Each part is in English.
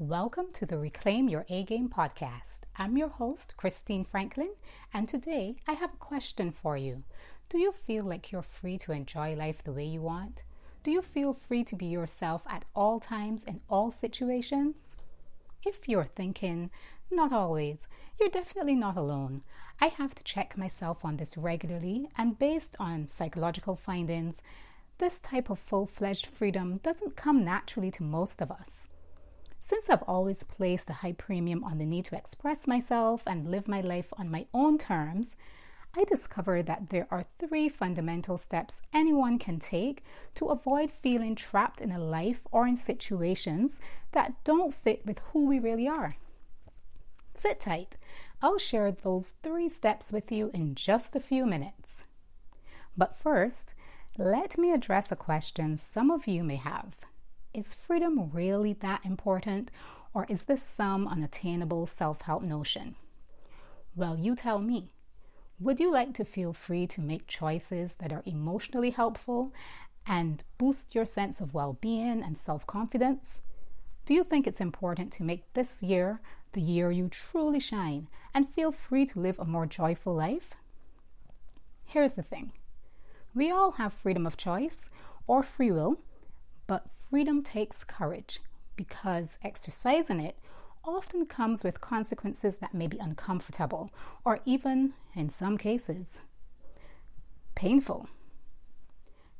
Welcome to the Reclaim Your A-Game podcast. I'm your host, Christine Franklin, and today I have a question for you. Do you feel like you're free to enjoy life the way you want? Do you feel free to be yourself at all times in all situations? If you're thinking, not always, you're definitely not alone. I have to check myself on this regularly, and based on psychological findings, this type of full-fledged freedom doesn't come naturally to most of us. Since I've always placed a high premium on the need to express myself and live my life on my own terms, I discovered that there are three fundamental steps anyone can take to avoid feeling trapped in a life or in situations that don't fit with who we really are. Sit tight. I'll share those three steps with you in just a few minutes. But first, let me address a question some of you may have. Is freedom really that important, or is this some unattainable self-help notion? Well, you tell me. Would you like to feel free to make choices that are emotionally helpful and boost your sense of well-being and self-confidence? Do you think it's important to make this year the year you truly shine and feel free to live a more joyful life? Here's the thing. We all have freedom of choice or free will, but freedom takes courage because exercising it often comes with consequences that may be uncomfortable or even, in some cases, painful.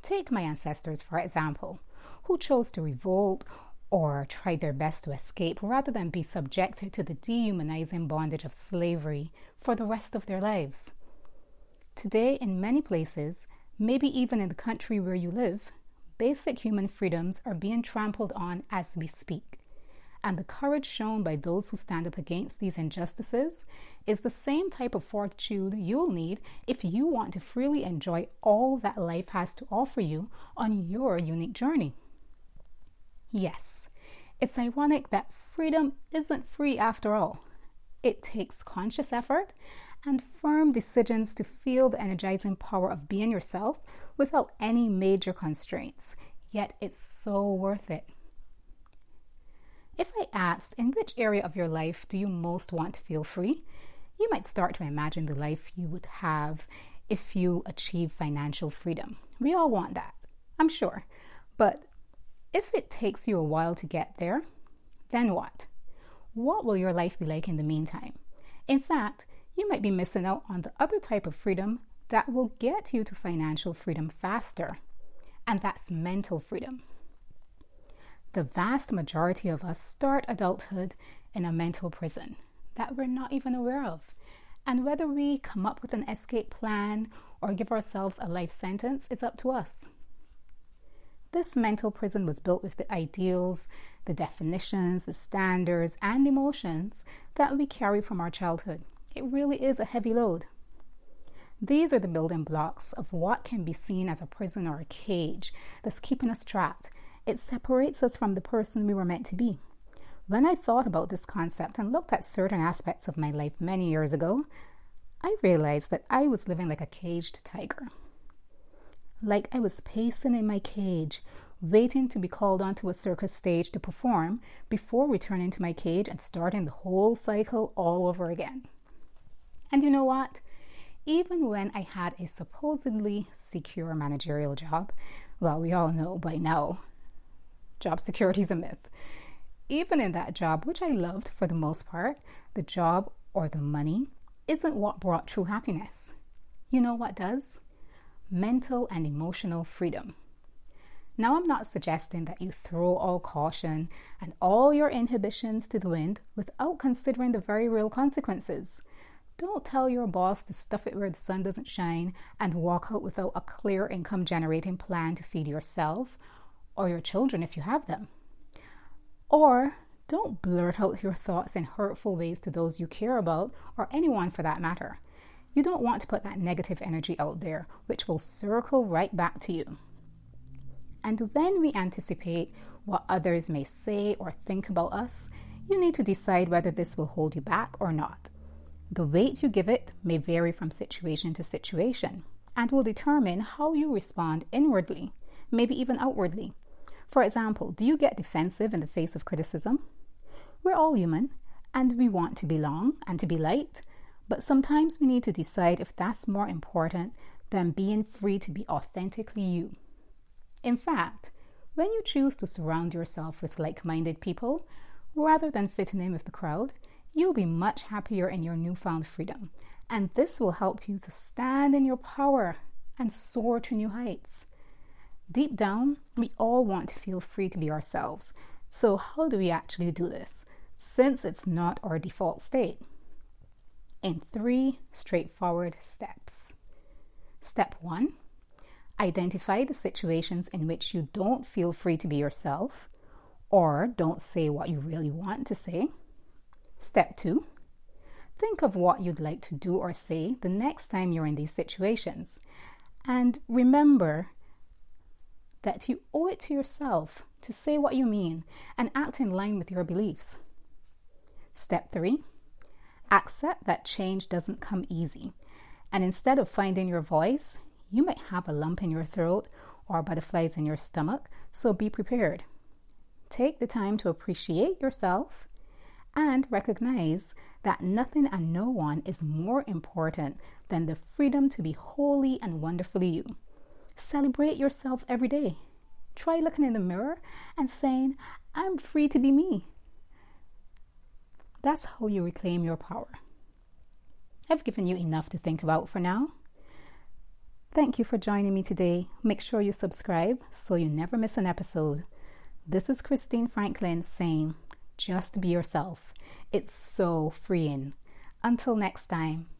Take my ancestors, for example, who chose to revolt or tried their best to escape rather than be subjected to the dehumanizing bondage of slavery for the rest of their lives. Today, in many places, maybe even in the country where you live, basic human freedoms are being trampled on as we speak, and the courage shown by those who stand up against these injustices is the same type of fortitude you'll need if you want to freely enjoy all that life has to offer you on your unique journey. Yes, it's ironic that freedom isn't free after all. It takes conscious effort and firm decisions to feel the energizing power of being yourself without any major constraints, yet it's so worth it. If I asked, in which area of your life do you most want to feel free? You might start to imagine the life you would have if you achieve financial freedom. We all want that, I'm sure. But if it takes you a while to get there, then what? What will your life be like in the meantime? In fact, you might be missing out on the other type of freedom that will get you to financial freedom faster, and that's mental freedom. The vast majority of us start adulthood in a mental prison that we're not even aware of, and whether we come up with an escape plan or give ourselves a life sentence is up to us. This mental prison was built with the ideals, the definitions, the standards, and emotions that we carry from our childhood. It really is a heavy load. These are the building blocks of what can be seen as a prison or a cage that's keeping us trapped. It separates us from the person we were meant to be. When I thought about this concept and looked at certain aspects of my life many years ago, I realized that I was living like a caged tiger. Like I was pacing in my cage, waiting to be called onto a circus stage to perform before returning to my cage and starting the whole cycle all over again. And you know what? Even when I had a supposedly secure managerial job, well, we all know by now, job security is a myth. Even in that job, which I loved for the most part, the job or the money isn't what brought true happiness. You know what does? Mental and emotional freedom. Now, I'm not suggesting that you throw all caution and all your inhibitions to the wind without considering the very real consequences. Don't tell your boss to stuff it where the sun doesn't shine and walk out without a clear income-generating plan to feed yourself or your children if you have them. Or don't blurt out your thoughts in hurtful ways to those you care about or anyone for that matter. You don't want to put that negative energy out there, which will circle right back to you. And when we anticipate what others may say or think about us, you need to decide whether this will hold you back or not. The weight you give it may vary from situation to situation and will determine how you respond inwardly, maybe even outwardly. For example, do you get defensive in the face of criticism? We're all human and we want to belong and to be liked, but sometimes we need to decide if that's more important than being free to be authentically you. In fact, when you choose to surround yourself with like-minded people rather than fitting in with the crowd, you'll be much happier in your newfound freedom, and this will help you to stand in your power and soar to new heights. Deep down, we all want to feel free to be ourselves. So how do we actually do this, since it's not our default state? In 3 straightforward steps. Step 1. Identify the situations in which you don't feel free to be yourself or don't say what you really want to say. Step 2. Think of what you'd like to do or say the next time you're in these situations. And remember that you owe it to yourself to say what you mean and act in line with your beliefs. Step 3. Accept that change doesn't come easy. And instead of finding your voice, you might have a lump in your throat or butterflies in your stomach, so be prepared. Take the time to appreciate yourself and recognize that nothing and no one is more important than the freedom to be wholly and wonderfully you. Celebrate yourself every day. Try looking in the mirror and saying, "I'm free to be me." That's how you reclaim your power. I've given you enough to think about for now. Thank you for joining me today. Make sure you subscribe so you never miss an episode. This is Christine Franklin saying, just be yourself. It's so freeing. Until next time.